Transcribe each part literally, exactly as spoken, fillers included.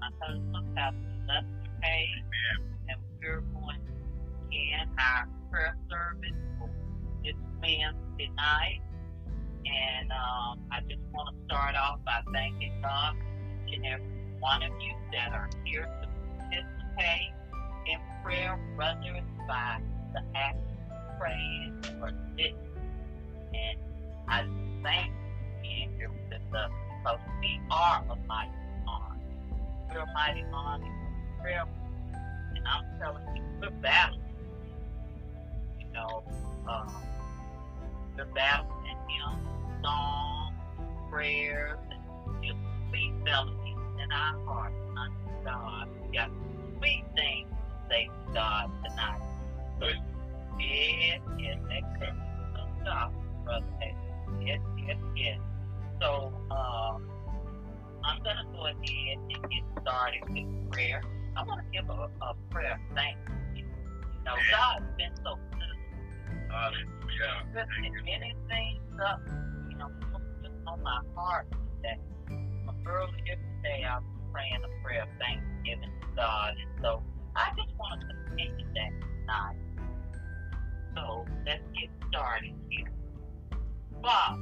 my husband's house left to pay, and we're going to begin our prayer service for this Wednesday night. And um, I just want to start off by thanking God for each and every one of you that are here to participate in prayer, whether it's by the act of praying or listening. And I thank you being here with us, because we are a mighty army. We're a mighty army in prayer. And I'm telling you, we're battling. You know, uh, we're battling him. Songs, prayers, and just sweet melodies in our hearts unto God. We got sweet things to say to God tonight. Yes, yes, that comes from God, brother. Yes, yes, yes. So, um, I'm going to go ahead and get started with prayer. I want to give a, a prayer of thanks. You know, yeah. God's been so good. Hallelujah. Good in many things up. You know, just on my heart that earlier today I was praying a prayer of thanksgiving to God. And so I just want to continue that tonight. So let's get started here. Father,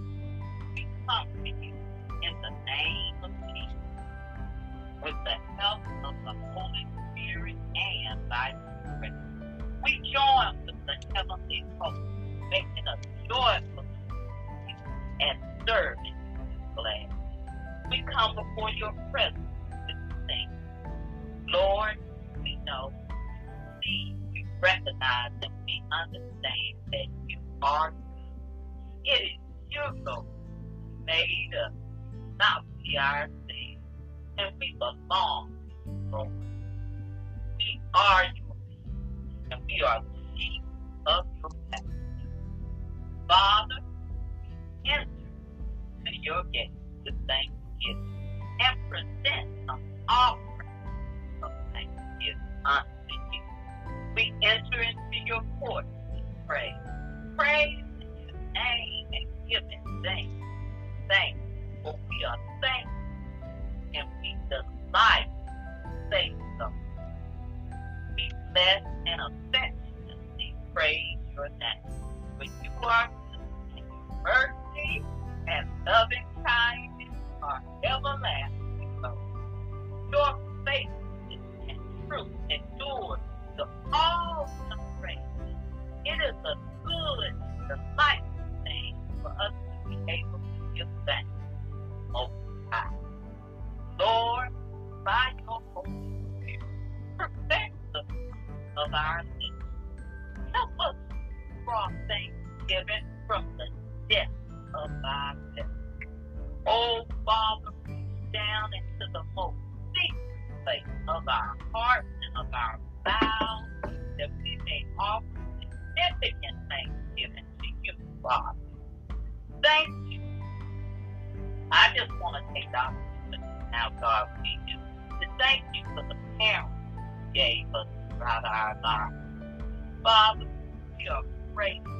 we come to you in the name of Jesus, with the help of the Holy Spirit and by the Spirit. We join with the heavenly host, making us joyful and serving glad. We come before your presence with thanks. Lord, we know, we see, we recognize, and we understand that you are good. It is your Lord who made us, not we ourselves, and we belong to you, Lord. We are your people, and we are the sheep of your pasture. Father, enter to your gates with thanksgiving and present an offering of thanksgiving unto you. We enter into your courts with praise. Praise in your name and giving thanks. Thanks, for we are thankful and we delight to say so. We bless and affectionately praise your name. When you are good and your mercy and loving kindness are everlasting, Lord. Your faithfulness and truth endures to all generations. It is a good and delightful thing for us to be able to give thanks most high. Lord, by your Holy Spirit, perfect the truth of our lips. Help us to draw thanksgiving from the depths of our best. Oh, Father, reach down into the most secret place of our hearts and of our mouths, that we may offer significant thanksgiving to you, Father. Thank you. I just want to take the opportunity now, God, we do, to thank you for the parents you gave us throughout our lives. Father, we are grateful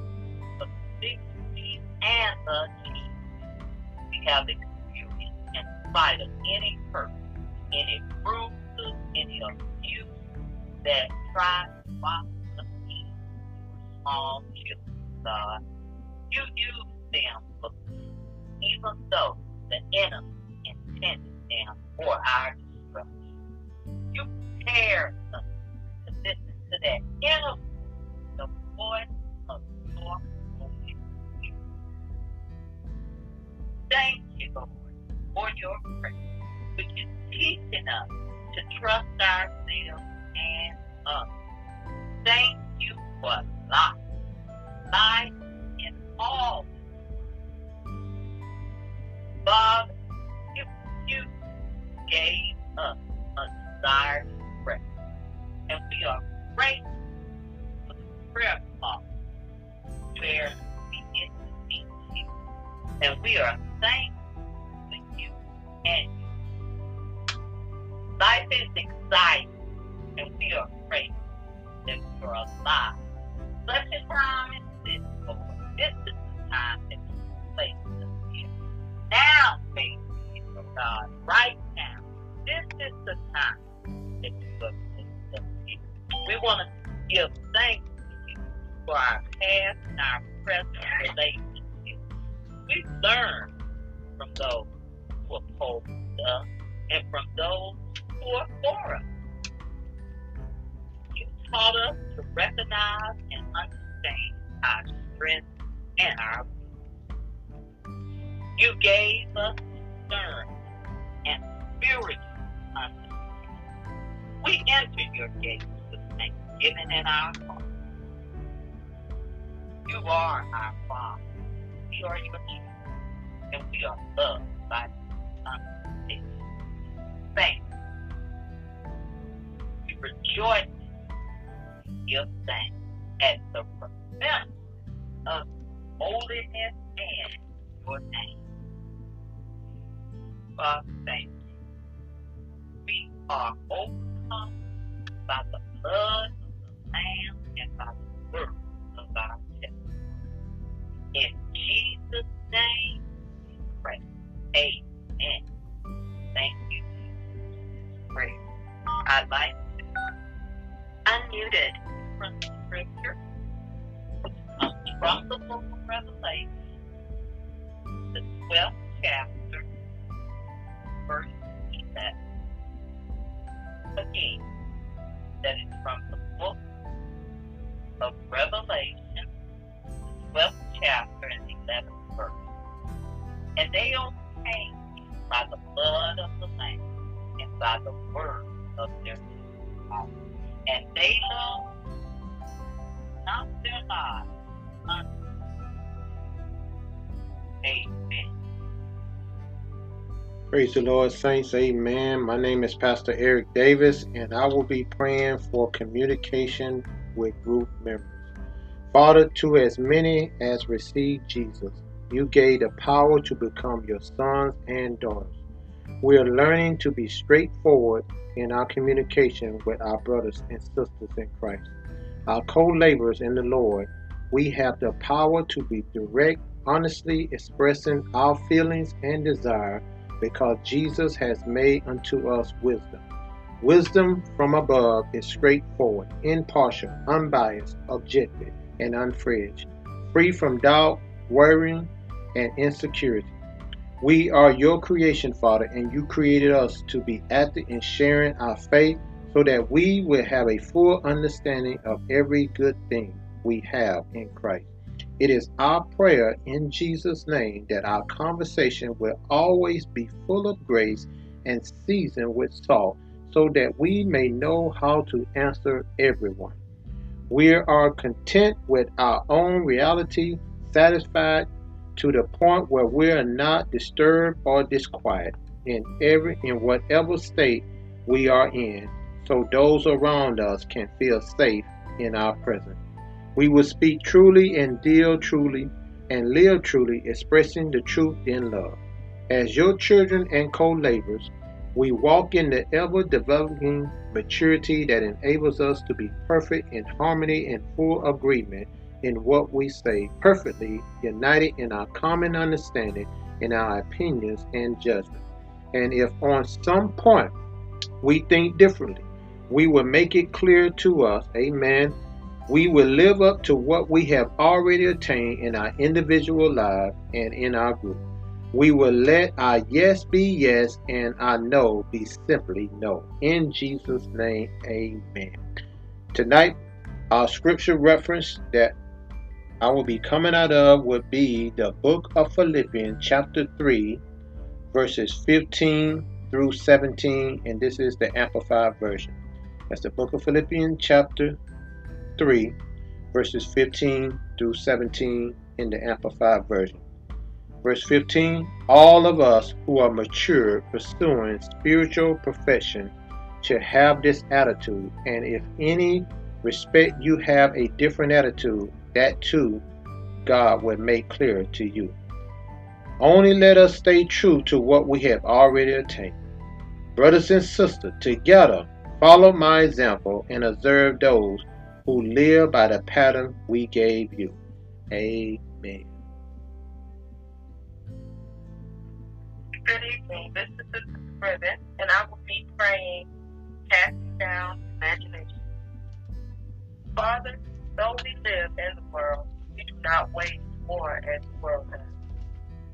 for the victory and the achievement we have experienced in spite of any hurt, any bruises, any abuse that tried to box us in. Small children, God, you used them for good, even though the enemy intended them for our destruction. You prepared us to listen to that inner voice, the voice of your. Thank you, Lord, for your grace, which is teaching us to trust ourselves and others. Thank you for life, life in all. Father, if you gave us a desire to pray, and we are grateful for the prayer call where we get to meet you, and we are thankful for you and you. Life is exciting, and we are grateful that we are alive. Such a time as this, Lord. This is the time that you place us here. Now, thank you, God, right now. This is the time that you look into you. We want to give thanks to you for our past and our present relationships. We learn from those who oppose us and from those who are for us. You taught us to recognize and understand our strengths and our weaknesses. You gave us discernment and spiritual understanding. We enter your gates with thanksgiving in our hearts. You are our Father. We are your children, and we are loved by you. Thank you. We rejoice in your thanks at the remembrance of holiness and your name. Father, thank you. We are overcome by the blood of the Lamb and by the work of our testimony. In Jesus' name, we pray. Amen. Thank you, Jesus. Praise. I like to unmuted from the scripture, from the book of Revelation, the twelfth chapter, verse eleven. Again, that is from the book of Revelation, the twelfth chapter and eleventh verse. And they overcame him by the blood of the Lamb and by the word of their testimony. And they loved not their lives unto death. Amen. Praise the Lord, saints. Amen. My name is Pastor Eric Davis, and I will be praying for communication with group members. Father, to as many as received Jesus, you gave the power to become your sons and daughters. We are learning to be straightforward in our communication with our brothers and sisters in Christ. Our co-laborers in the Lord, we have the power to be direct, honestly expressing our feelings and desire, because Jesus has made unto us wisdom. Wisdom from above is straightforward, impartial, unbiased, objective, and unfridged, free from doubt, worrying, and insecurity. We are your creation, Father, and you created us to be active in sharing our faith so that we will have a full understanding of every good thing we have in Christ. It is our prayer in Jesus' name that our conversation will always be full of grace and seasoned with salt, so that we may know how to answer everyone. We are content with our own reality, satisfied to the point where we are not disturbed or disquieted in every in whatever state we are in, so those around us can feel safe in our presence. We will speak truly and deal truly and live truly, expressing the truth in love. As your children and co-laborers, we walk in the ever-developing maturity that enables us to be perfect in harmony and full agreement in what we say, perfectly united in our common understanding, in our opinions and judgment. And if on some point we think differently, we will make it clear to us, amen. We will live up to what we have already attained in our individual lives and in our group. We will let our yes be yes and our no be simply no. In Jesus' name, amen. Tonight, our scripture reference that I will be coming out of would be the book of Philippians, chapter three, verses fifteen through seventeen, and this is the Amplified Version. That's the book of Philippians, chapter three, verses fifteen through seventeen in the Amplified Version. Verse fifteen, all of us who are mature, pursuing spiritual perfection, should have this attitude, and if any respect you have a different attitude, that too God will make clear to you. Only let us stay true to what we have already attained. Brothers and sisters, together follow my example and observe those who live by the pattern we gave you. Amen. Good evening. This is Sister Brevin, and I will be war as well does.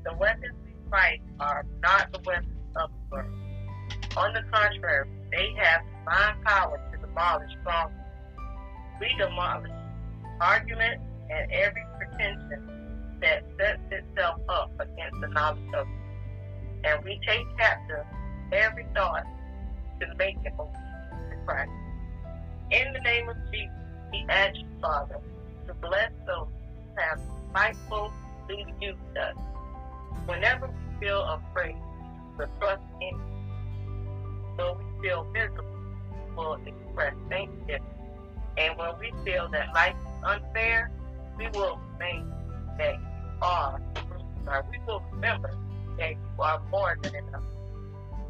The weapons we fight are not the weapons of the world. On the contrary, they have divine power to demolish strongholds. We demolish arguments and every pretension that sets itself up against the knowledge of God, and we take captive every thought to make it obedient to Christ. In the name of Jesus, we ask you, Father, to bless those who have spitefully used us. Whenever we feel afraid, we trust in you. When we feel miserable, we will express thanksgiving. And when we feel that life is unfair, we will think that you are, or we will remember that you are more than enough.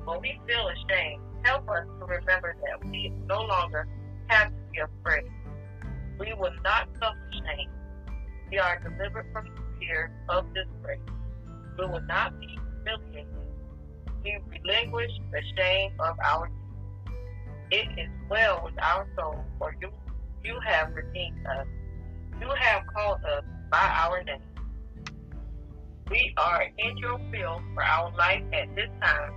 When we feel ashamed, help us to remember that we no longer have to be afraid. We will not suffer shame. We are delivered from the fear of disgrace. We will not be humiliated. We relinquish the shame of our youth. It is well with our soul, for you, you have redeemed us. You have called us by our name. We are in your will for our life at this time.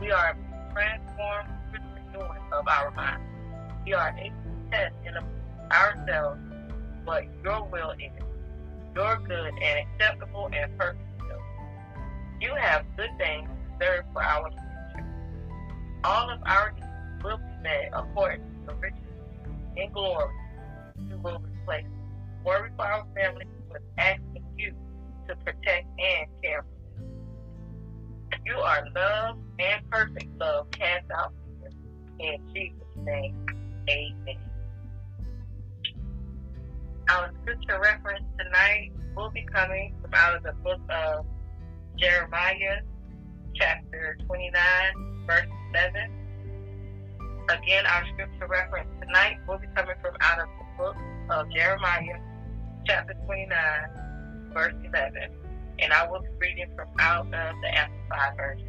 We are transformed with the renewing of our mind. We are able to test and approve ourselves what your will is, your good and acceptable and perfect will. You have good things reserved for our future. All of our needs will be met according to the riches and glory you will replace. Worry for our family was asking you to protect and care for them. You are love, and perfect love casts out fear. In Jesus' name, amen. Our scripture reference tonight will be coming from out of the book of Jeremiah, chapter twenty-nine, verse seven. Again, our scripture reference tonight will be coming from out of the book of Jeremiah, chapter twenty-nine, verse eleven. And I will be reading from out of the Amplified Version.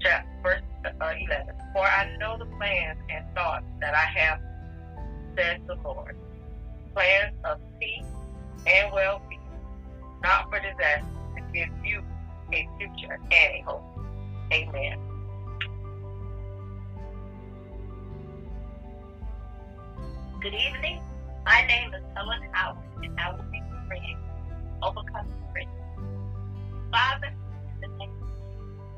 Chapter, verse uh, eleven. For I know the plans and thoughts that I have, says the Lord. Plans of peace and well-being, not for disaster, to give you a future and a hope. Amen. Good evening. My name is Helen Howard, and I will be praying Overcoming Grace. Father, in the name of Jesus,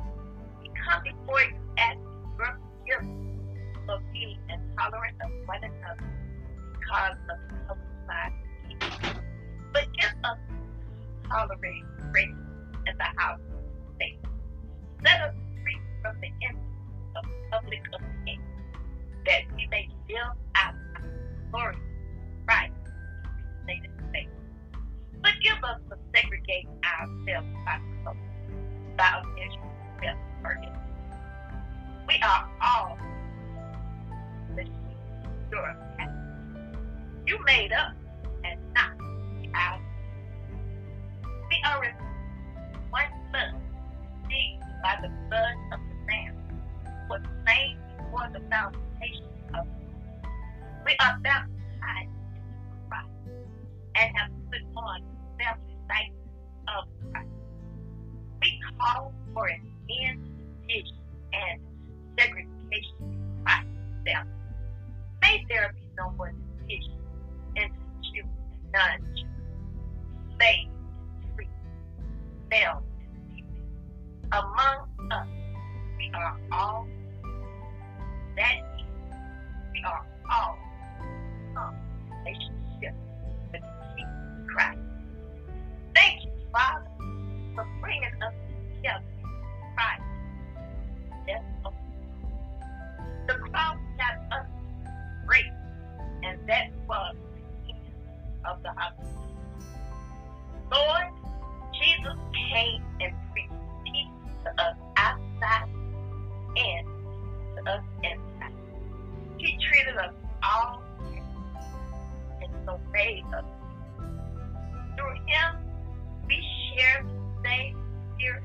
we come before you asking your forgiveness for being intolerant of one another because of the colorblind people. Forgive us to tolerate race in the house of faith. Let us free from the influence of public opinion, that we may build out our glory, right, in the faith. Forgive us for segregating ourselves by color, by official self-purpose. We are all the sheep your pasture. You made us and not our sheep. We are in one blood, redeemed by the blood of the Lamb, was slain before the foundation of the world. We are baptized into Christ and have put on disciples of Christ. We call for an end to division and segregation in Christ's self. May there be no more division into Jew and non-Jew, slave and free, male and female. Among us, we are all. That is, we are all some relationship with Jesus Christ. Thank you, Father, for bringing us together in Christ. Yes, oh. The cross got us great, and that was the end of the hospital. Lord, Jesus came and preached peace to us outside and to us inside. He treated us all and so made us. Through him, we share the same spirit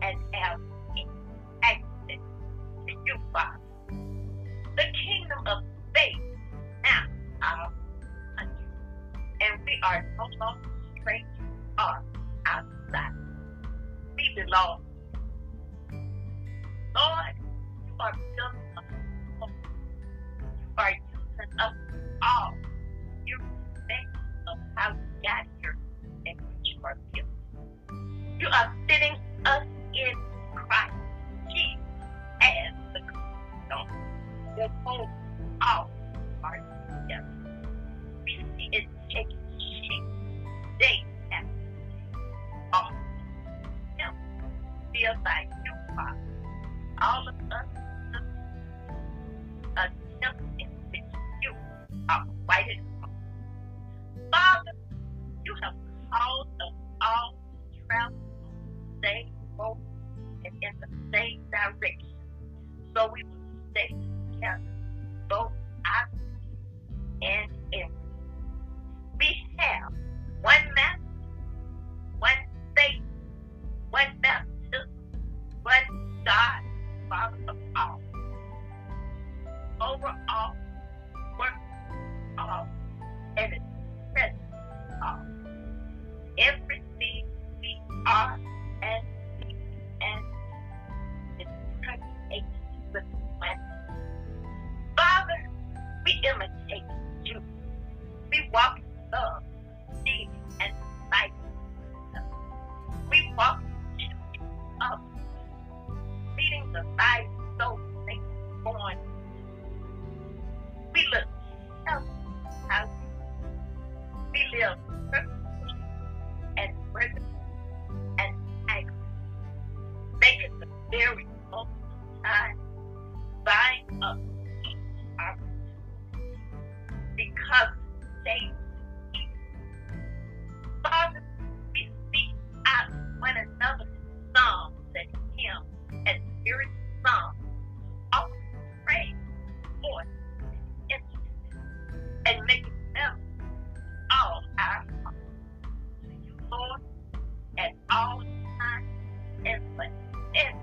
and have access to you, Father. The kingdom of faith now is our country, and we are no longer lost. Lord, you are building us up. You are using us all. You're thinking of how we got here and what you are building. You are fitting us in Christ Jesus as the cornerstone. Your bones all are together. Beauty is taking shape day after day. All of feel like you are. All of us are tempted that you are whited on. Father, you have called us all to travel on the same road and in the same direction. So we will stay together, both outwardly and inwardly. We have one master, one faith, one baptism, one God, Father of all, over all, work all, and is present all. Everything we are and be and do is permeated with one. Father, we imitate you. We walk in love, peace, and light. We walk in love, leading the life so they born. We look healthy, how we live perfectly and rhythm and action, making the very most of time bind up each our because they Father, we speak out one another's songs and hymns and spirit songs, often praise, voice, and instruments, and making them all our hearts to you, Lord, at all times and forever,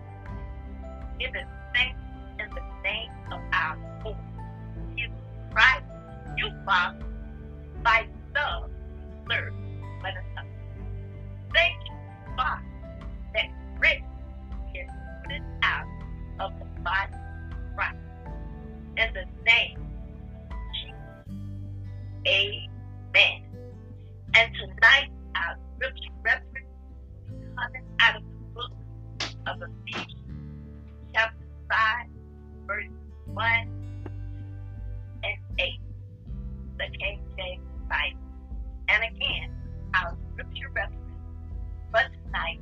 giving thanks in the name of our Lord Jesus Christ, you, Father, by love, serve one another. Thank you, Father, that grace is put out of the body of Christ. In the name of Jesus, amen. And tonight, our scripture reference will be coming out of the book of Ephesians, chapter five, verse one and eight. The King James Bible. And again, our scripture reference for tonight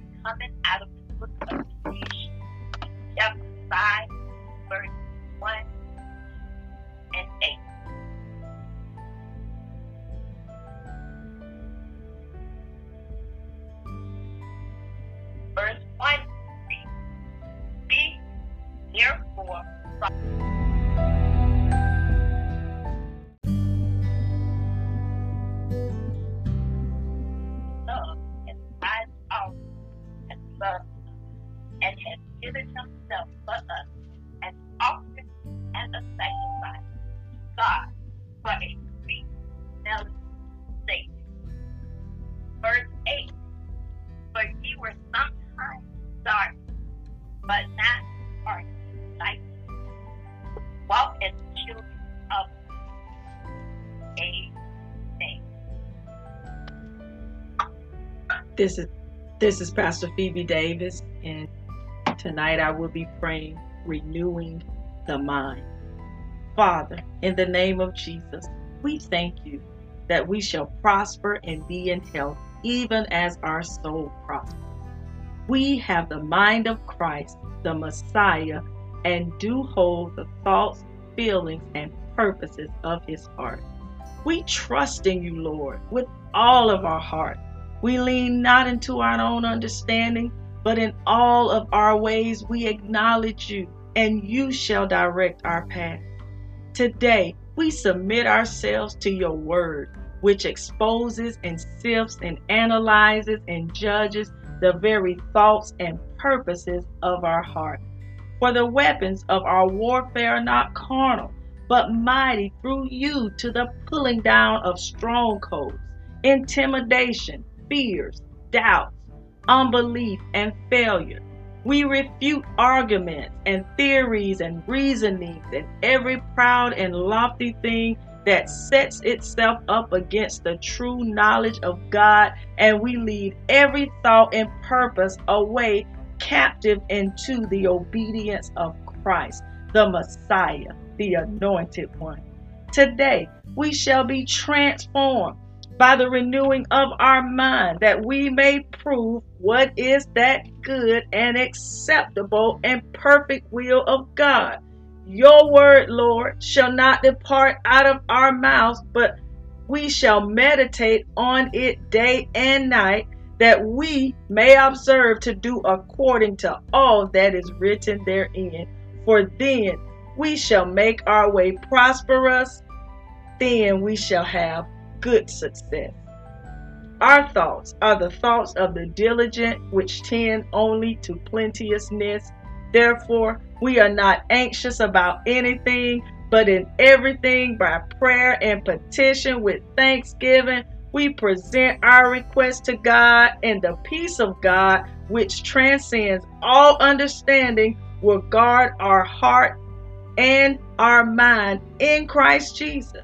is coming out of the book of Ephesians, chapter five, verse one and eight. Verse one reads, "Be therefore from himself for us an offering and a sacrifice to God for a sweet smelling savor." Verse eight, "For ye were sometimes dark, but now are ye light. Walk as children of God." Amen. This is this is Pastor Phoebe Davis, and tonight I will be praying, renewing the mind. Father, in the name of Jesus, we thank you that we shall prosper and be in health, even as our soul prospers. We have the mind of Christ, the Messiah, and do hold the thoughts, feelings, and purposes of his heart. We trust in you, Lord, with all of our heart. We lean not into our own understanding, but in all of our ways we acknowledge you, and you shall direct our path. Today, we submit ourselves to your word, which exposes and sifts and analyzes and judges the very thoughts and purposes of our heart. For the weapons of our warfare are not carnal, but mighty through you to the pulling down of strongholds, intimidation, fears, doubts, unbelief, and failure. We refute arguments and theories and reasonings and every proud and lofty thing that sets itself up against the true knowledge of God, and we lead every thought and purpose away captive into the obedience of Christ, the Messiah, the Anointed One. Today, we shall be transformed by the renewing of our mind, that we may prove what is that good and acceptable and perfect will of God. Your word, Lord, shall not depart out of our mouths, but we shall meditate on it day and night, that we may observe to do according to all that is written therein. For then we shall make our way prosperous, then we shall have good success. Our thoughts are the thoughts of the diligent, which tend only to plenteousness. Therefore, we are not anxious about anything, but in everything by prayer and petition with thanksgiving, we present our requests to God, and the peace of God, which transcends all understanding, will guard our heart and our mind in Christ Jesus.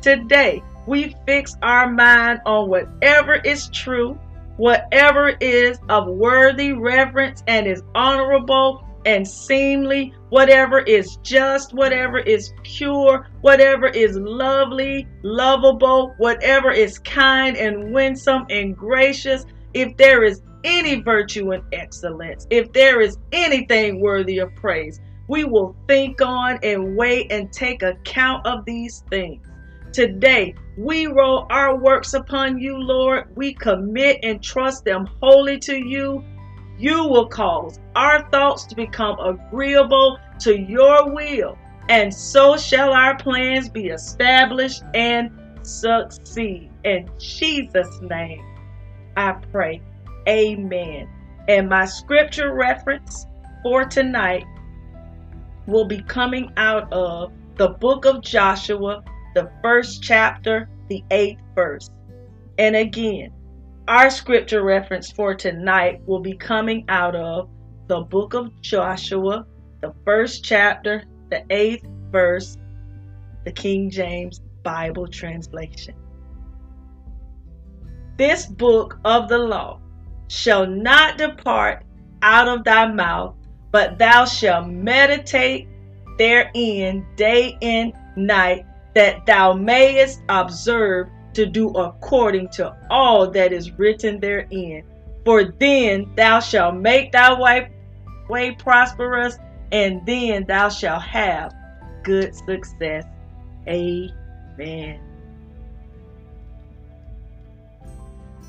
Today, we fix our mind on whatever is true, whatever is of worthy reverence and is honorable and seemly, whatever is just, whatever is pure, whatever is lovely, lovable, whatever is kind and winsome and gracious, if there is any virtue and excellence, if there is anything worthy of praise, we will think on and weigh and take account of these things. Today, we roll our works upon you, Lord. We commit and trust them wholly to you. You will cause our thoughts to become agreeable to your will, and so shall our plans be established and succeed. In Jesus' name, I pray. Amen. And my scripture reference for tonight will be coming out of the book of Joshua, the first chapter, the eighth verse. And again, our scripture reference for tonight will be coming out of the book of Joshua, the first chapter, the eighth verse, the King James Bible translation. This book of the law shall not depart out of thy mouth, but thou shalt meditate therein day and night, that thou mayest observe to do according to all that is written therein. For then thou shalt make thy way, way prosperous, and then thou shalt have good success. Amen.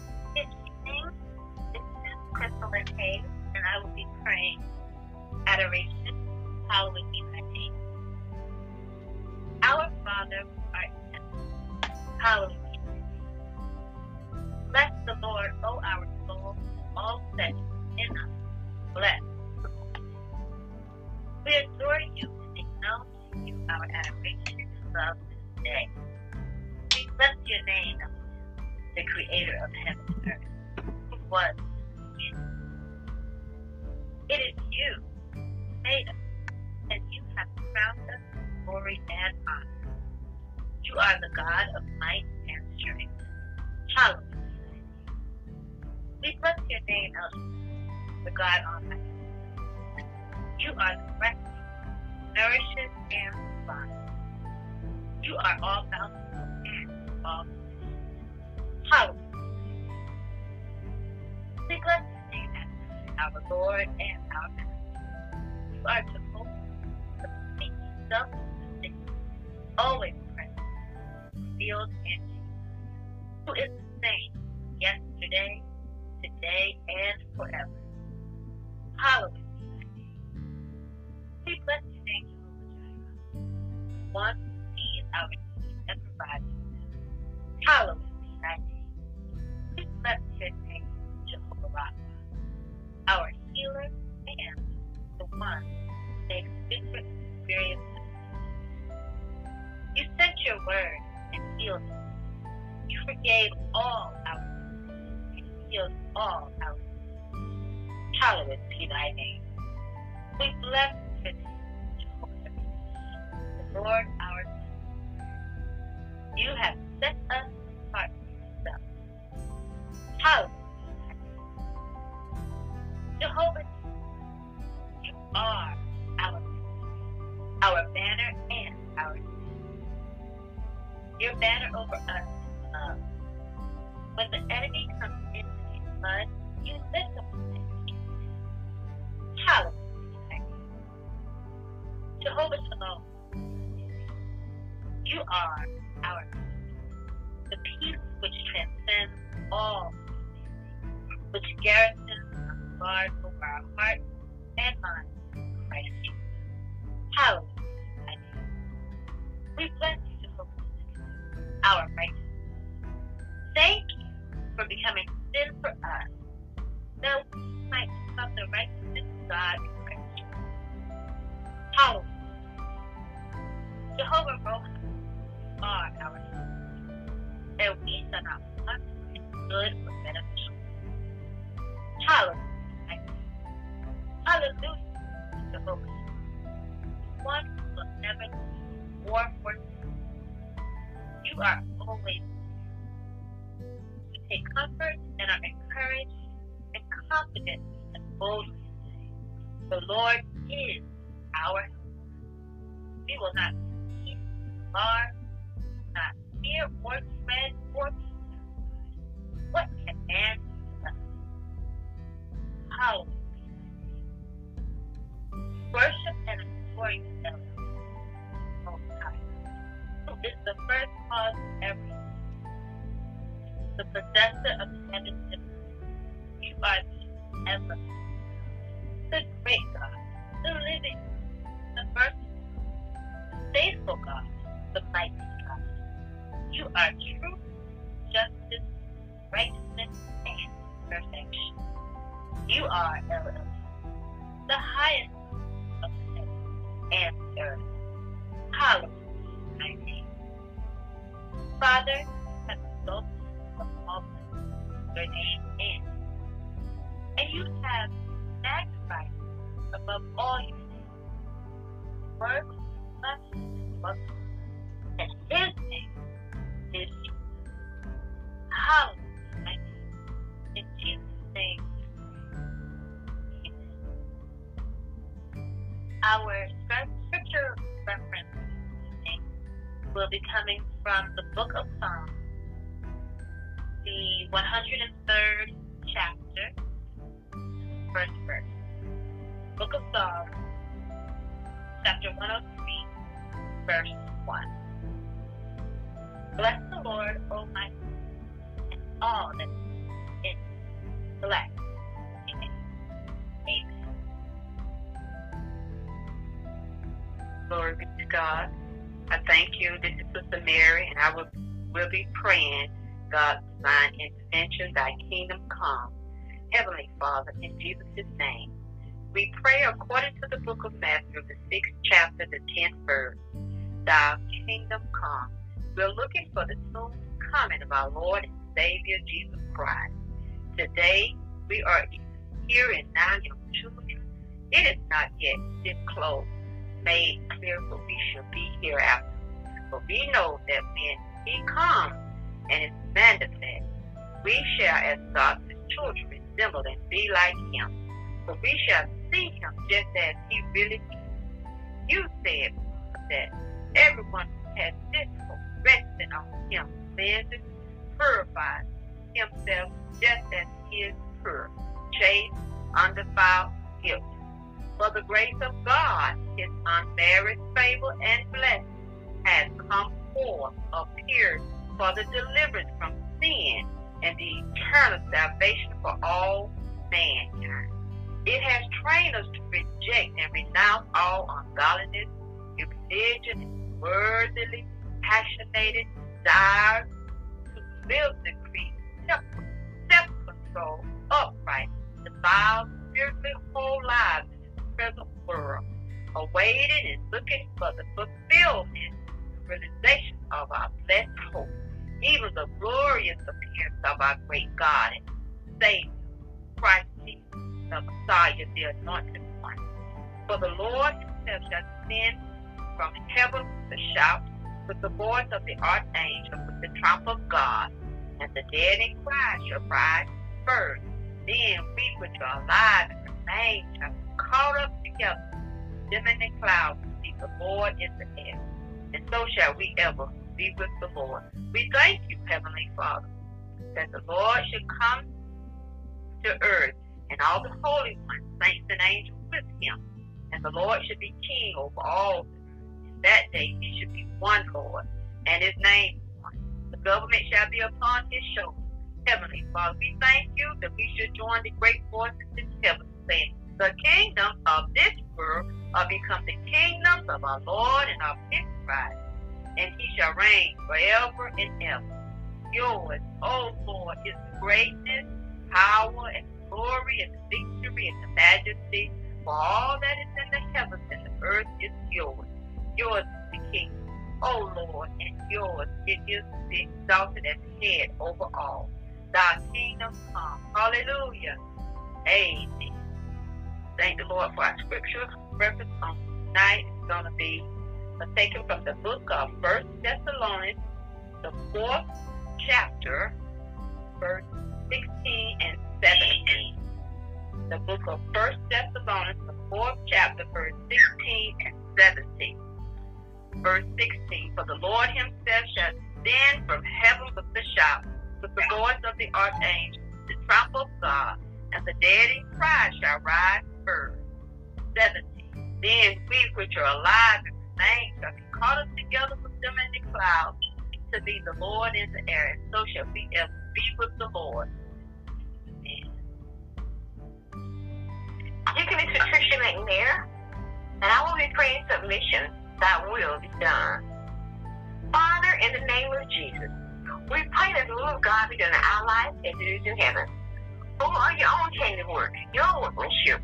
Good evening. This is Crystal McCabe, and I will be praying adoration. Hallowed be thy name. Our Father, who art in heaven, hallowed be thy name. Bless the Lord, O our soul, and all that is in us. Bless the Lord. We adore you and acknowledge you our adoration and love this day. We bless your name, the Creator of heaven and earth, who was and is. It is you who made us, and you have crowned us with glory and honor. You are the God of might and strength. Hallowed be thy name. We bless your name, El, the God Almighty. You are the refuge, nourishes, and supplies. You are all bountiful and all sufficient. Hallowed be thy name. We bless your name, our Lord and our Master. You are Jehovah, the complete self. Always present, revealed in Jesus, who is the same yesterday, today, and forever. Hallowed be thy name. We bless your name, Jehovah Jireh, one who sees our needs and provides for them. Hallowed be thy name. We bless your name, Jehovah Rapha, our healer and the one who makes different experiences. You sent your word and healed us. You forgave all our sins and healed all our sins. hallowed be thy name. We bless the Lord our God. You have set us apart from yourself. Hallowed be thy name. Jehovah, you are our God, our banner and our God. Your banner over us is love. When the enemy comes into his blood, you lift up his hand. Hallowed be thy name. Jehovah Shalom. You are our peace, the peace which transcends all, which garrisons and guards over our hearts and minds in Christ Jesus. Hallowed be thy name. We bless you, Jehovah, our righteousness. Thank you for becoming sin for us, that we might become the righteousness of God in Christ Jesus. Hallowed be thy name. Jehovah Rohi, are our sins, and we shall not want good or beneficial. Hallelujah. Hallelujah. Jehovah, one who will never leave or forsake. You are always here. We take comfort and are encouraged and confident and boldly say, the Lord is our help. We will not cease to mar. Not fear or dread or be satisfied. What can man do to us? Hallowed be thy name. Worship and adore yourself, Most High, who is the first cause of everything, the possessor of the heavens and earth. You are the everlasting, the great God, the living God, the merciful God, the faithful God, the mighty God. You are truth, justice, righteousness, and perfection. You are El Elyon, the highest of the heavens and the earth. Hallowed be thy name. Father, you have exalted above all things your name and and you have magnified above all your name. Word was blessed and loved, and his name is Jesus. Hallowed be thy name. In Jesus' name, amen. Our scripture reference this evening will be coming from the book of Psalms, the one hundred third chapter, first verse. Book of Psalms, chapter one oh three, verse one. Bless the Lord, O my soul, and all that is in me. Bless his name. Amen. Glory be to God. I thank you. This is Sister Mary, and I will, will be praying God's divine intervention, thy kingdom come. Heavenly Father, in Jesus' name, we pray according to the book of Matthew, the sixth chapter, the tenth verse. Thy kingdom come. We're looking for the soon coming of our Lord and Savior, Jesus Christ. Today, we are here and now, young children. It is not yet this close made clear what we shall be hereafter. But we know that when He comes and is manifest, we shall, as God's children, resemble and be like Him. For we shall see Him just as He really is. You said that everyone has this hope, resting on Him, cleanses, purifies himself just as He is pure, chaste, undefiled, guiltless. For the grace of God, His unmerited favor and blessing, has come forth, appeared for the deliverance from sin and the eternal salvation for all mankind. It has trained us to reject and renounce all ungodliness, religion, worldly, passionate desire to live the creed, self-control, upright, defiled, spiritually whole lives in this present world, awaiting and looking for the fulfillment, the realization of our blessed hope, even the glorious appearance of our great God and Savior, Christ Jesus. the Messiah, the anointed one. For the Lord himself shall send from heaven the shout, with the voice of the archangel, with the trump of God, and the dead in Christ shall rise first. Then we which are alive and remain shall be caught up together, them in the clouds, to see the Lord in the air. And so shall we ever be with the Lord. We thank you, Heavenly Father, that the Lord should come to earth, and all the holy ones, saints and angels with him. And the Lord should be king over all. In that day he should be one Lord, and his name one. The government shall be upon his shoulders. Heavenly Father, we thank you that we should join the great voices in heaven, saying, the kingdoms of this world are become the kingdoms of our Lord and of his Christ, and he shall reign forever and ever. Yours, O Lord, is the greatness, power, and glory, and the victory, and the majesty, for all that is in the heavens and the earth is yours. Yours is the kingdom, O Lord, and yours it is to be exalted as head over all. Thy kingdom come. Hallelujah. Amen. Thank the Lord for our scripture reference on tonight. It's going to be taken from the book of First Thessalonians, the fourth chapter, verse sixteen and seventeen. The book of First Thessalonians, the fourth chapter, verse sixteen and seventeen. Verse sixteen, for the Lord himself shall descend from heaven with the shout, with the voice of the archangel, the trump of God, and the dead in Christ shall rise first. seventeen. Then we which are alive and remain shall be caught up together with them in the clouds, to be the Lord in the air, and so shall we ever be with the Lord. Amen. You can be Patricia McNair, and I will be praying submission, thy will be done. Father, in the name of Jesus, we pray that the will of God be done in our lives as it is in heaven. Full of your own handiwork, your workmanship,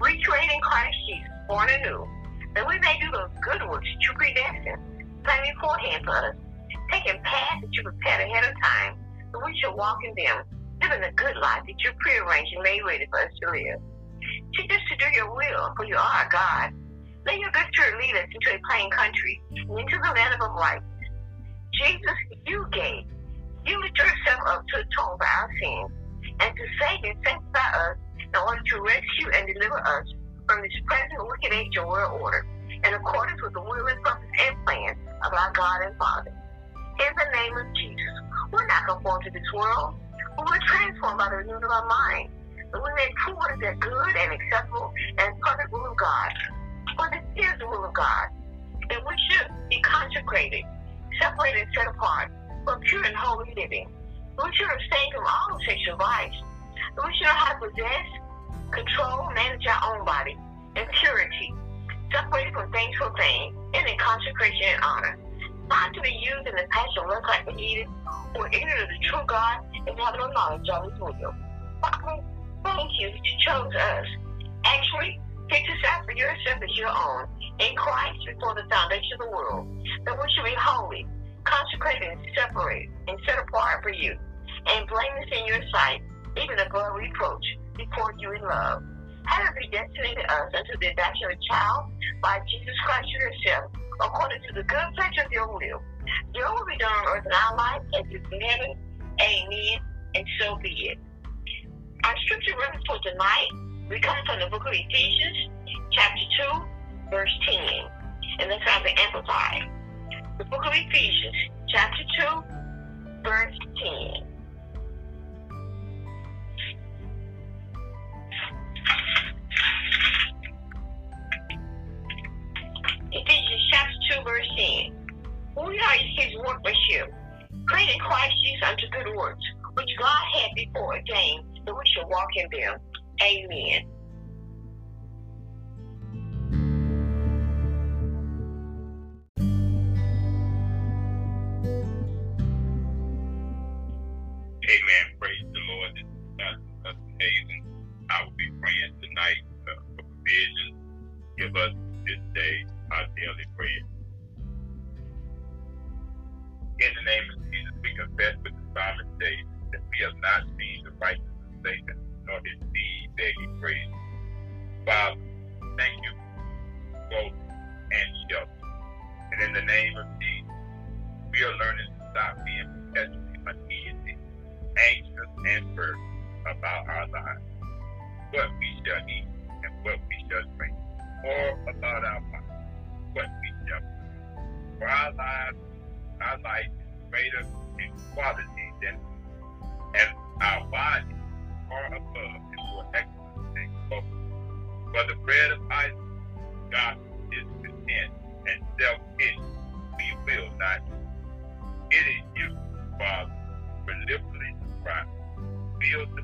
recreated in Christ Jesus, born anew, that we may do those good works that you predestined, planning beforehand for us, taking paths that you prepared ahead of time, that we should walk in them, living the good life that you prearranged and made ready for us to live. Teach us to do your will, for you are God. Let your good spirit lead us into a plain country, and into the land of uprightness. Jesus, you gave, you lift yourself up to atone for our sins, and to save and sanctify us in order to rescue and deliver us from this present wicked age and world order, in accordance with the will and purpose and plan of our God and Father. In the name of Jesus, we're not conformed to this world, but we're transformed by the renewing of our mind, that we may prove what is that good and acceptable and perfect will of God. For this is the will of God, and we should be consecrated, separated, and set apart for pure and holy living. We should abstain from all sexual vice. We should know how to possess, control, manage our own body in purity, separated from things for things, and in consecration and honor, not to be used in the passion of lust like the heathen, who are ignorant of the true God and have no knowledge of his will. Father, thank you that you chose us. Actually, picked us out for yourself as your own, in Christ before the foundation of the world, that we should be holy, consecrated, and separated, and set apart for you, and blameless in your sight, even above reproach, before you in love. Having predestinated us unto the adoption of a child by Jesus Christ yourself, according to the good pleasure of your will. Your will be done on earth in our life as it is in heaven. Amen. And so be it. Our scripture reference for tonight, we come from the book of Ephesians, chapter two, verse ten. And that's how we amplify. The book of Ephesians, chapter two, verse ten. Ephesians chapter two, verse ten. We are his workmanship, created in Christ Jesus unto good works, which God had before ordained, that we should walk in them. Amen. Amen. Praise the Lord. This is Pastor Hazen. I will be praying tonight uh, for provision. Give us this day our daily bread. In the name of Jesus, we confess with the psalmist David that we have not seen the righteous forsaken nor his seed begging bread. praise. Father, thank you both and shelter. And in the name of Jesus, we are learning to stop being perpetually uneasy, anxious, and burdened about our lives, what we shall eat and what we shall drink, or about our lives, what we shall do. For our lives, our life is greater in quality than and our bodies are above and more excellent than both. For the bread of life, God is content and self-pity. We will not eat. It is you, Father, for liberally supplied. Fill to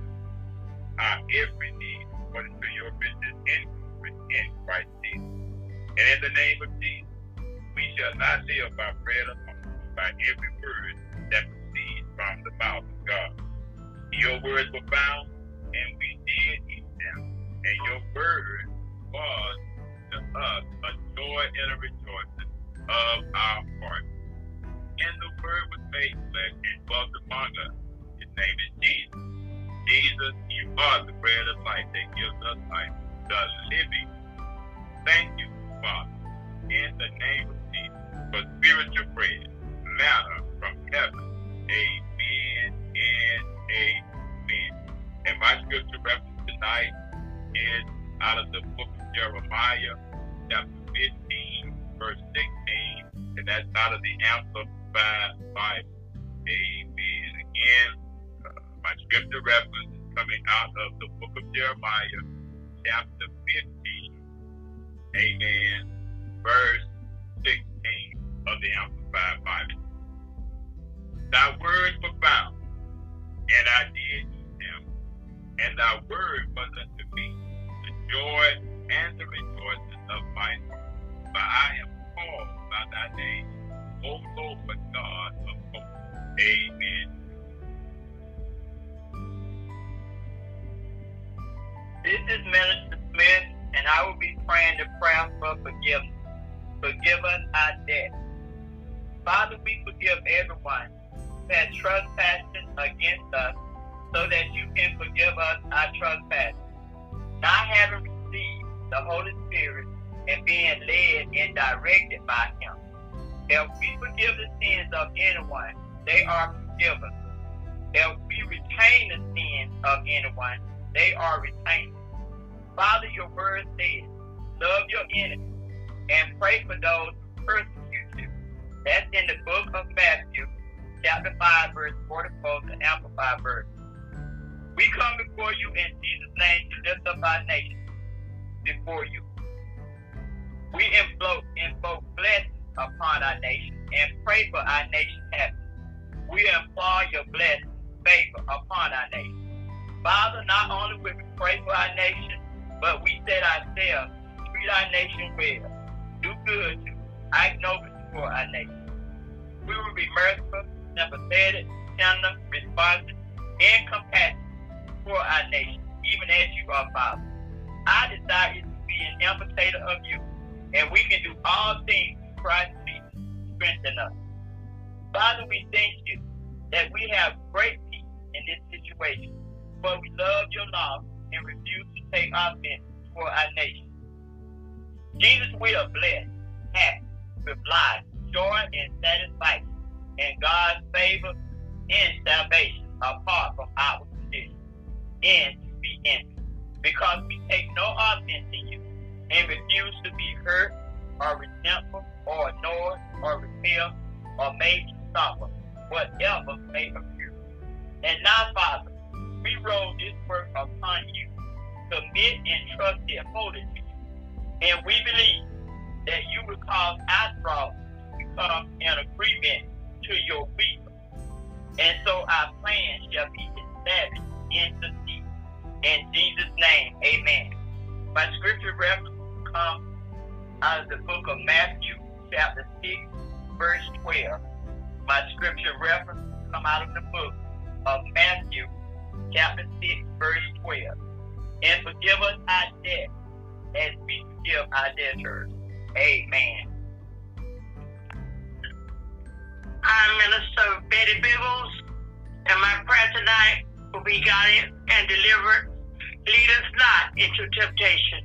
our every need according to your riches in Christ Jesus. And in the name of Jesus, we shall not live by bread alone, by every word that proceeds from the mouth of God. Your words were found, and we did eat them. And your word was to us a joy and a rejoicing of our heart. And the word was made flesh and dwelt among us. His name is Jesus. Jesus, you are the bread of life that gives us life, the living. Thank you, Father, in the name of Jesus, for spiritual bread, manna from heaven. Amen and amen. And my scripture reference tonight is out of the book of Jeremiah, chapter fifteen, verse sixteen, and that's out of the Amplified Bible. Amen. Again, uh, my scripture reference is coming out of the book of Jeremiah, chapter fifteen, amen, verse sixteen of the Amplified Bible. Thy words were found, and I did eat them, and thy word was unto me the joy and the rejoicing of my heart. For I am called by thy name, O Lord God of hosts. Amen. This is Minister Smith, and I will be praying the prayer for forgiveness. Forgive us our debt. Father, we forgive everyone that trespasses against us, so that you can forgive us our trespasses. Not having received the Holy Spirit and being led and directed by him. If we forgive the sins of anyone, they are forgiven. If we retain the sins of anyone, they are retained. Father, your word says, love your enemies and pray for those who persecute you. That's in the book of Matthew, chapter five, verse forty-four, the Amplified version. We come before you in Jesus' name to lift up our nation before you. We invoke, invoke blessings upon our nation and pray for our nation's happiness. We implore your blessings, favor upon our nation. Father, not only will we pray for our nation, but we set ourselves to treat our nation well, do good to, act noble for our nation. We will be merciful, sympathetic, tender, responsive, and compassionate for our nation, even as you are, Father. Our desire is to be an imitator of you, and we can do all things through Christ Jesus to strengthen us. Father, we thank you that we have great peace in this situation. But we love your law and refuse to take offense for our nation. Jesus will bless, happy, with life, joy, and satisfaction, and God's favor and salvation apart from our condition, and to be envied, because we take no offense in you and refuse to be hurt or resentful or annoyed or repelled or made to suffer, whatever may appear. And now, Father, we roll this work upon you, commit and trust it wholly to you, and we believe that you will cause our thoughts to become an agreement to your will, and so our plan shall be established in the sea. In Jesus' name, amen. My scripture reference comes out of the book of Matthew, chapter six, verse twelve. My scripture reference comes out of the book of Matthew, chapter six, verse twelve. And forgive us our debt as we forgive our debtors. Amen. I'm Minister Betty Bibbles, and my prayer tonight will be guided and delivered Lead us not into temptation.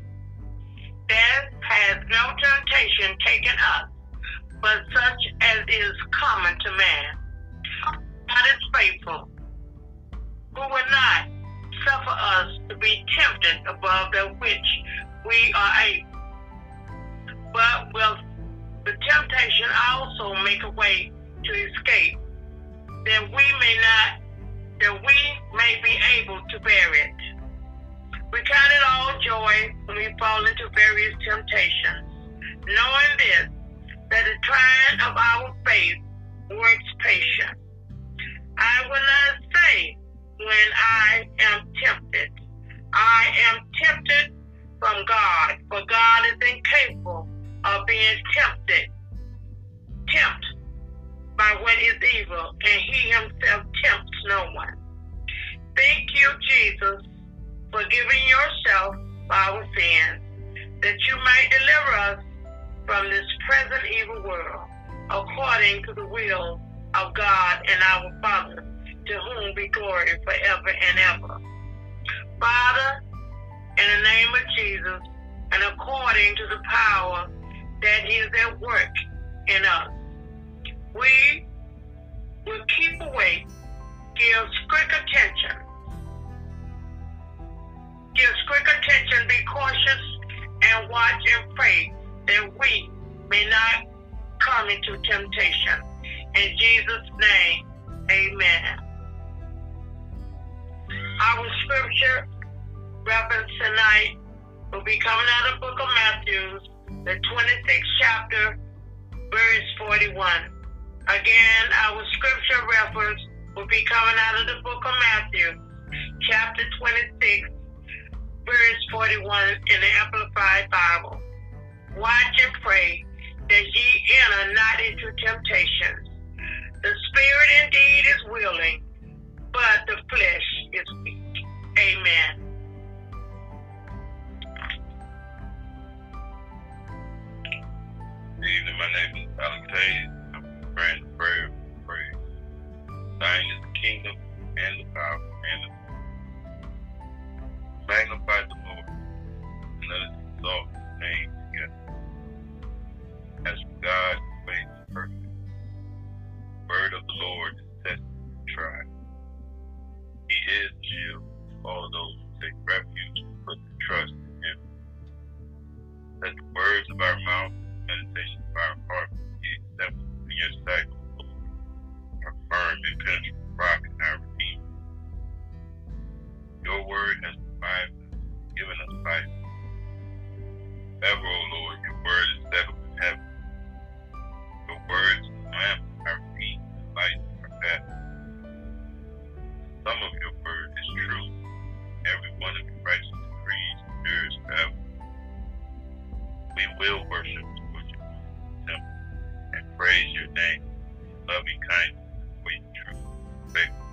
There has no temptation taken us, but such as is common to man. God is faithful, who will not suffer us to be tempted above that which we are able, but will the temptation also make a way to escape, that we may not, that we may be able to bear it. We count it all joy when we fall into various temptations, knowing this, that the trying of our faith works patience. I will not say when I am tempted, I am tempted from God, for God is incapable of being tempted, tempt by what is evil, and he himself tempts no one. Thank you, Jesus, for giving yourself our sins, that you might deliver us from this present evil world, according to the will of God and our Father, to whom be glory forever and ever. Father, in the name of Jesus, and according to the power that is at work in us, we will keep awake, give strict attention. Give strict attention, be cautious, and watch and pray that we may not come into temptation. In Jesus' name, amen. Our scripture reference tonight will be coming out of the book of Matthew, the twenty-sixth chapter, verse forty-one. Again, our scripture reference will be coming out of the book of Matthew, chapter twenty-six, verse forty-one in the Amplified Bible. Watch and pray that ye enter not into temptation. The spirit indeed is willing, but the flesh is weak. Amen. Good evening, my name is Alex Hayes. I'm praying the prayer of praise. Thine is the kingdom and the power and the glory. Magnify the Lord and let us exalt his name together. As for God, who made us perfect, the word of the Lord is tested and tried. He is the shield to all those who take refuge and put their trust in him. Let the words of our mouth and meditation of our heart be acceptable in your sight, O Lord, our firm and impenetrable rock and our redeemer. Your word has revived us, given us life. Ever, O Lord, your word is settled in heaven. Your word is a lamp to our feet and light to our path. Some of your word is true. Every one of your righteous decrees endures forever. We will worship towards your temple and praise your name, loving kindness, for your truth and faithful.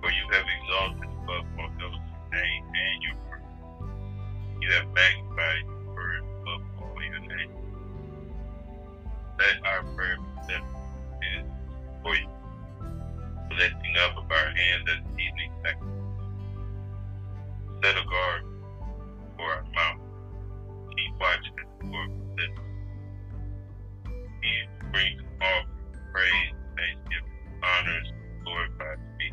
For you have exalted above all those whose name and your word. You have magnified your word above all your name. Let our prayer be lifted for you, the lifting up of our hands as evening sacrifice. Set a guard for our mouth. Keep watching the Lord with us. He brings all praise, thanksgiving, honors, and glorifies me.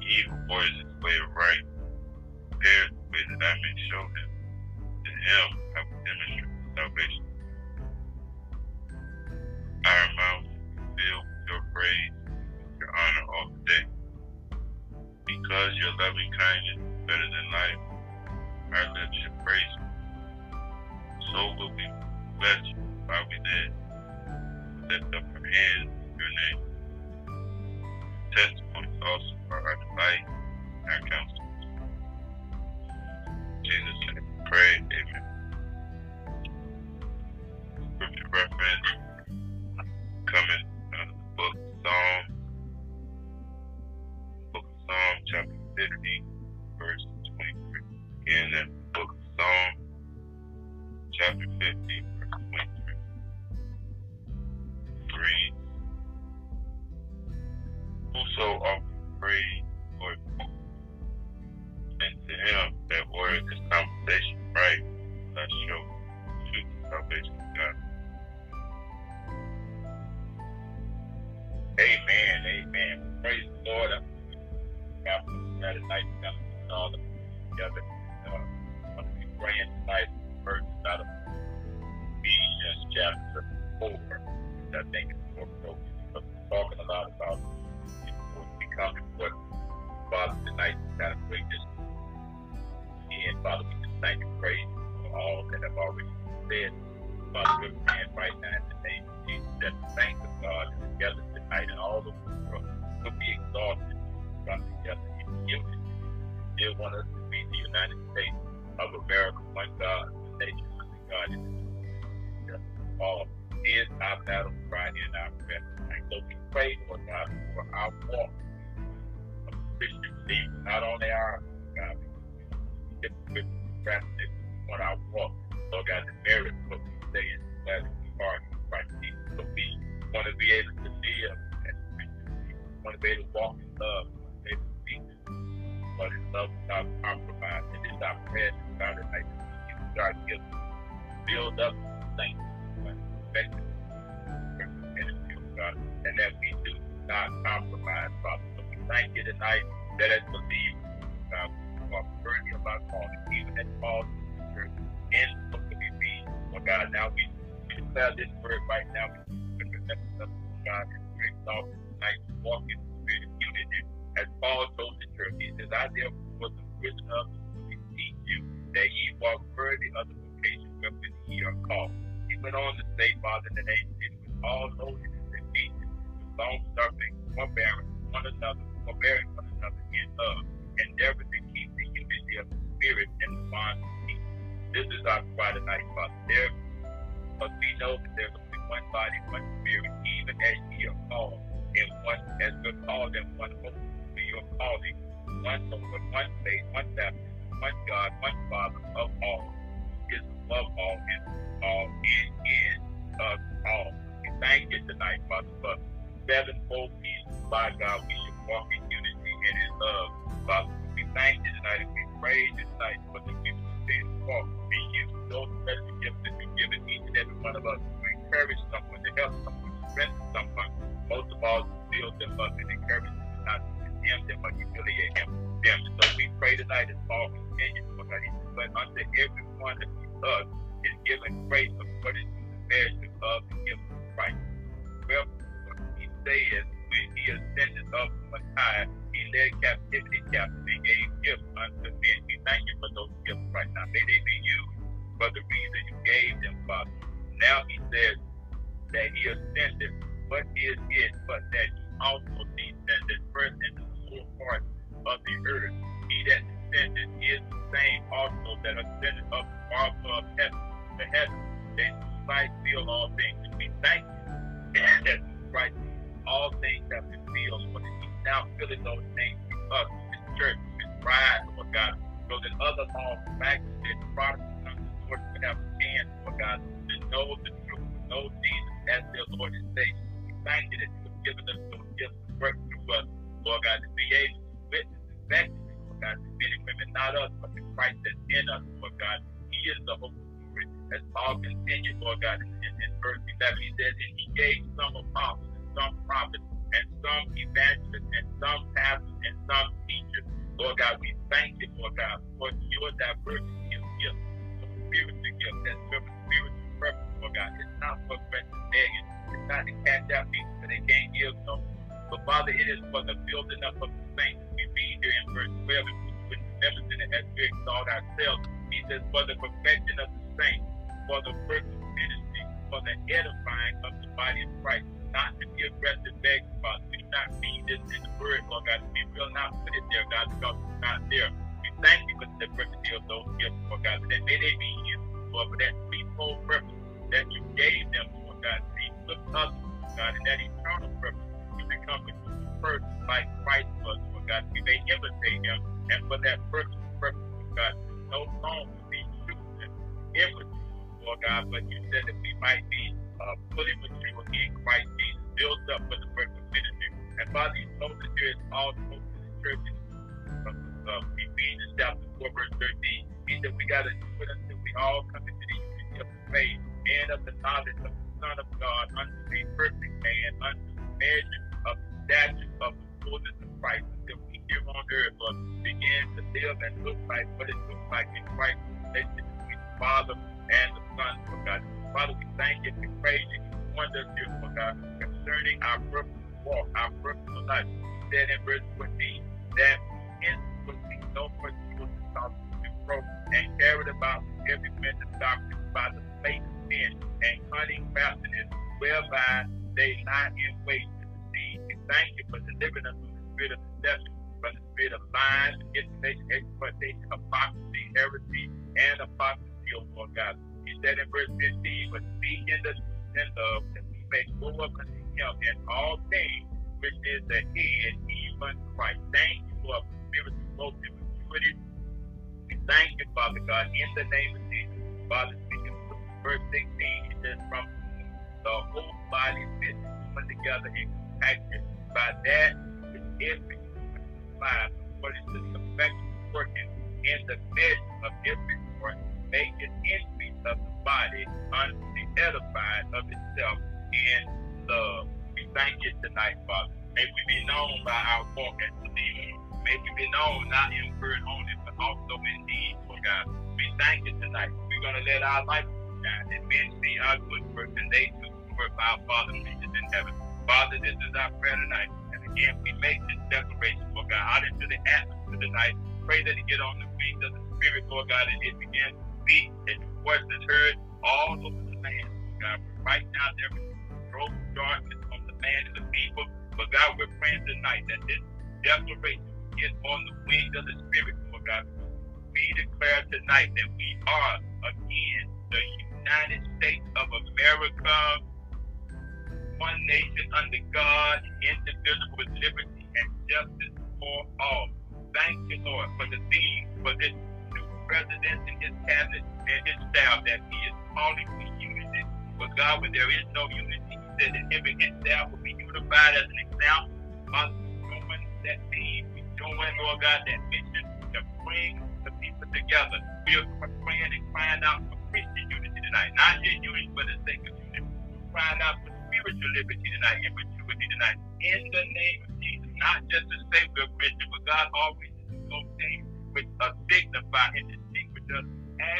He who pours his way of right, prepares the way that I may show him. To him I will demonstrate salvation. Our mouth is filled with your praise, with your honor all the day. Because your loving kindness is better than life, our lips should praise you. So will we bless you while we live. Lift up our hands in your name. Testimonies also are our delight and our counsel. Jesus name we pray, amen. Scripture reference coming out of the book of Psalms, book of Psalms, chapter fifteen, verse twenty-three. Again, that's the book of Psalms, chapter fifteen, verse twenty-three. Read, whoso offers praise or and praise the Lord. I'm Saturday night, and all the together. I'm going to be praying tonight verses out of Ephesians chapter four, which I think is more focused. We're talking a lot about becoming what Father tonight is kind of bring this in. Father, we just thank and praise for all that have already said. Father, we're praying right now in the name of Jesus that the saints of God are together tonight and all over the world will be exalted from together in unity. They want us to be the United States of America, one God, the nation under God, and the all is our battle cry and our prayer. And so we pray, Lord God, for our walk of Christian belief, not only our God, but Christian practice on our walk. Lord God, the merit of day and that we are in Christ Jesus. So we want to be able to live as Christians. We want to be able to walk in love. We want to be able to be but in love without compromise. And it's our prayer to God that like to give God gifts. Build up the saints and respect God. And that we do not compromise, Father. So we thank you tonight that as believers, God, we are worthy of our calling, even as Paul in the church in the Lord God, now we, we declare this word right now. We remember the God is great thought tonight to walk in the spirit of unity. As Paul told the church, he says, I therefore was a prisoner of the teach you that ye walk worthy of the vocation wherewith ye are called. He went on to say, Father, that they did with all holiness and peace, with long suffering, forbearance, one another, forbearing one another in love, endeavor to keep the unity of the spirit and the bond. This is our cry tonight, Father. There, but we know that there will be one body, one spirit, even as we are called, and one as we're called, and one hope to your calling, one Lord, one faith, one baptism, one God, one Father of all, who is above all and all in in of all. We thank you tonight, Father, for sevenfold peace. By God, we should walk in unity and in love, Father. We thank you tonight, and we praise you tonight for the people that walk. Those special gifts that you've given each and every one of us to encourage someone, to help someone, to strengthen someone, most of all to build them up and encourage them, to not condemn them or humiliate them. So we pray tonight as Paul continues, but unto every one that we love is given grace according to the measure of the gift of Christ. Well, he says when he ascended up from on high, he led captivity captive and gave gifts unto men. We thank you for those gifts right now. May they be used for the reason you gave them, Father. Now he says that he ascended. What is it but that he also descended first into the lower part of the earth? He that descended is the same also that ascended up far above heaven, the heaven, that he might fill all things. And we thank you that Christ, all things have been filled, Lord, and he's now filling those things with us, with his church, with his bride, Lord God, so that other laws, practices, products, Lord, we have a chance, Lord God, to know the truth, to know Jesus as their Lord and Savior. We thank you that you have given us those gifts to work through us, Lord God, to be able to witness and vaccinate, Lord God, to men and women, not us, but the Christ that's in us, Lord God. He is the hope of glory. As Paul continues, Lord God, in, in, in verse eleven, he says, and he gave some apostles, and some prophets, and some evangelists, and some pastors, and some teachers. Lord God, we thank you, Lord God, for your diversity of gifts. Spiritual gift, that spiritual purpose, Lord God. It's not for Christian begging. It's not to catch out people that they can't give no. But Father, it is for the building up of the saints. We read here in verse twelve, and we remember that as we exalt ourselves, he says, for the perfection of the saints, for the work of ministry, for the edifying of the body of Christ, not to be aggressive begging, Father. We do not read this in the word, Lord God. We will not put it there, God, because it's not there. Thank you for the diversity of those gifts, Lord God, that may they be used, Lord, for that threefold purpose that you gave them, Lord God, to look up, Lord God, and that eternal purpose to become a new person like Christ was, Lord God, we may imitate him, and for that purpose, purpose, Lord God, no longer be choosing, immature, Lord God, but you said that we might be uh, fully mature in Christ Jesus, built up for the purpose of ministry. And Father, you told us here is all spoken to the church from Uh, Ephesians chapter four, verse thirteen. He said, we got to do it until we all come into the unity of the faith and of the knowledge of the Son of God, unto a perfect man, unto the measure of the stature of the fullness of Christ until we here on earth will begin to live and look like what it looks like in Christ's relationship between the Father and the Son, for God. Father, we thank you and praise you and wonder you, for God, concerning our personal walk, our personal life. Said in verse fourteen, that in which we know for you to stop to grow and carried about every man of darkness by the faith of men and cunning craftiness, whereby they lie in wait to deceive. We thank you for delivering us from the spirit of deception, from the spirit of lies, manipulation, exploitation, hypocrisy, heresy, and apostasy, O Lord God. He said in verse fifteen, but speak in the truth and love, that we may grow up unto him in all things, which is the head, even Christ. Thank you for spiritual growth and maturity. We thank you, Father God, in the name of Jesus. Father, speaking to verse sixteen, it says, from the whole body fits woman together and compacted by that which every supply, according to the effective working in the midst of every part, make an increase of the body unto the edified of itself in love. We thank you tonight, Father. May we be known by our walk as believers. May we be known not in word only, but also in deed, for God. We thank you tonight. We're going to let our light shine, and men see our good works, and they too work by our Father who is in heaven. Father, this is our prayer tonight. And again, we make this declaration, Lord God, out into the atmosphere tonight. Pray that you get on the wings of the Spirit, Lord God, and it begins to speak, and your voice is heard all over the land, Lord God. Right now, there is gross darkness on the land of the people. But God, we're praying tonight that this declaration is on the wings of the Spirit, Lord God. We declare tonight that we are, again, the United States of America, one nation under God, indivisible with liberty and justice for all. Thank you, Lord, for the theme, for this new president and his cabinet and his staff that he is calling for unity. But God, when there is no unity, he said that him and his staff will be unified as an example. Father, we're doing that theme, we're doing, Lord God, that mission to bring the people together. We are praying and crying out for Christian unity tonight, not just unity, but the sake of unity. We're crying out for spiritual liberty tonight and maturity tonight. In the name of Jesus, not just to say we're Christian, but God always is those things which are dignified and distinguish us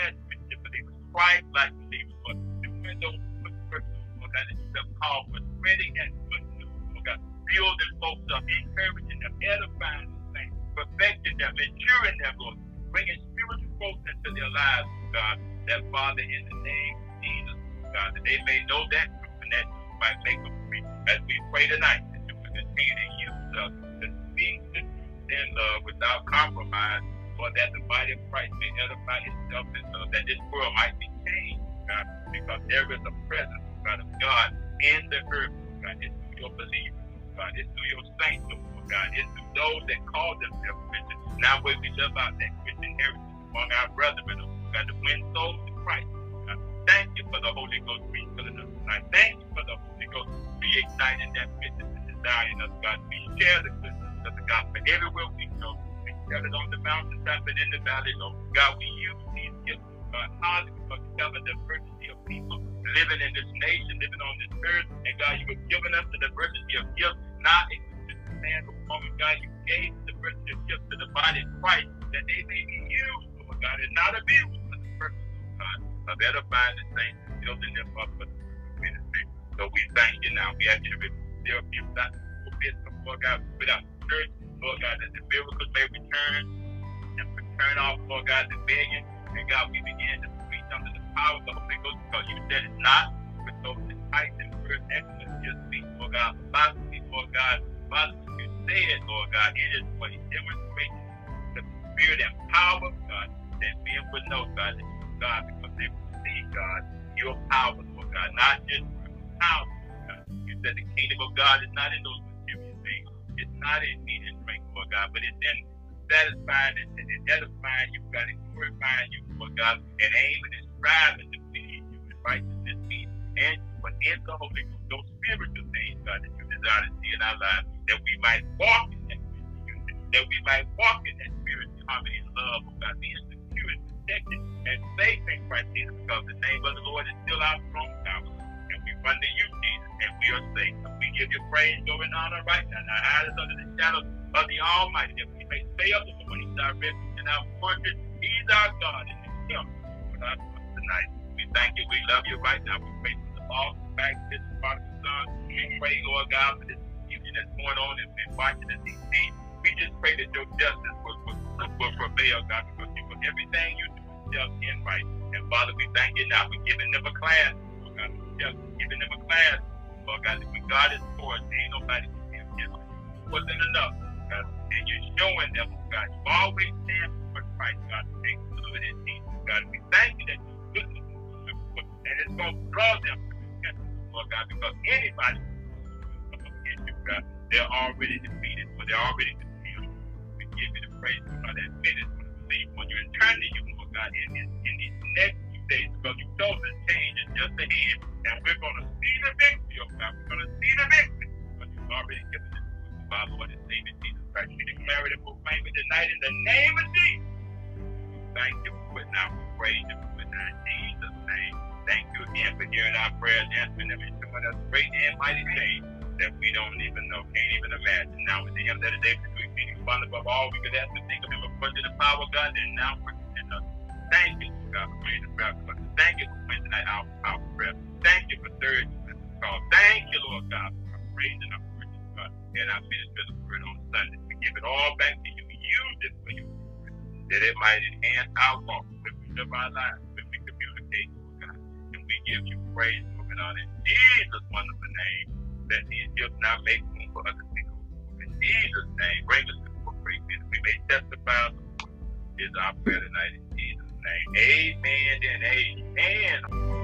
as Christian believers, Christ-like believers, Lord. Doing those good works, Lord God, that you have called for, spreading that good news, Lord God, building folks up, encouraging them, edifying those things, perfecting them, maturing them, Lord, bringing spiritual growth into their lives, God, that Father, in the name of Jesus, God, that they may know that truth and that truth might make them free. As we pray tonight, that you will continue to use us to speak the truth in love without compromise, for that the body of Christ may edify itself, and so that this world might be changed, God, because there is a presence, God, of God in the earth, God. It's through your believers, God. It's through your saints, God. It's through those that call themselves Christians. Now, when we live out that Christian heritage among our brethren, God, to win souls to Christ, God. Thank you for the Holy Ghost refilling us tonight. Thank you for the Holy Ghost reigniting that mission and desiring us, God. We share the good news of the gospel everywhere we go. We share it on the mountainside and in the valley, Lord. God, we use these gifts, God, how to cover the diversity of people living in this nation, living on this earth. And God, you have given us the diversity of gifts, not in the man or woman, God. You gave the diversity of gifts to the body of Christ, that they may be used, Lord God, and not abused. Of edifying the saints and building them up for the ministry. So we thank you now. We actually there are people that will be some, Lord God, without the church, Lord God, that the miracles may return and return off, Lord God, the begging. And God, we begin to preach under the power of the Holy Ghost, because you said it's not with those that tighten for excellence, your speech, Lord God, philosophy, Lord God, philosophy, you said, Lord God, it is what it demonstrates the spirit and power of God, that men would know, God, that you, God, they receive, God, your power, Lord God, not just power, God. You said the kingdom of God is not in those material things. It's not in meat and drink, Lord God, but it's in satisfying and, and edifying you, God, and glorifying you, Lord God, and aiming and striving to please you in righteousness, peace, and but in the Holy Ghost, those spiritual things, God, that you desire to see in our lives, that we might walk in that spirit, that we might walk in that spirit, harmony, and love, Lord God, being secure and protected and safe in Christ Jesus, because the name of the Lord is still our strong tower, and we run to you, Jesus, and we your sake. So we give you praise, glory, and honor right now. Now hide us under the shadow of the Almighty, that we may stay up this morning, our refuge and our fortress. He's our God, and it's Him with us tonight. We thank you. We love you right now. We praise you for all the facts, this part of the Son. We pray, Lord God, for this evening that's going on and been watching this evening. We just pray that your justice will, will, will prevail, God, because you, for everything you do is just and right. And Father, we thank you now. We're giving them a class. Lord God, we're just giving them a class. Lord God, that when God is for us, there ain't nobody who can give us. It wasn't enough, God. And you're showing them, God, you always stand for Christ, God. Thank you for this teaching, God. We thank you that you look at them, and it's going to draw them to the Lord God, because anybody who comes against you, God, they're already defeated, or they're already defeated. We give you the praise for that minute when you leave, when you return to you, Lord God, in, in, in these next few days, because you told us change is just ahead, and we're going to see the victory, oh God. We're going to see the victory, because you've already given us by Lord and Savior Jesus Christ. We declare it and proclaim it tonight in the name of Jesus. Thank you for it now. We praise you for it now in Jesus' name. Thank you again for hearing our prayers, answering them, and showing us great and mighty things that we don't even know, can't even imagine. Now with Him that is able to exceed abundantly above all we could have to think of, Him according to the power of God that now works in us. Thank you, God, for praying the prayer. Thank you for winning tonight our, our prayer. Thank you for third call. Thank you, Lord God, for praising our prayers, God, and our ministry of the word on Sunday. We give it all back to you. We use it for you, that it might enhance our walk, that we live our lives, that we communicate with God. And we give you praise, Lord, and honor in Jesus' wonderful name, that these gifts now make room for other people. In Jesus' name, bring us to the praise, that we may testify of the Lord. This is our prayer tonight in Jesus' name. Amen and amen.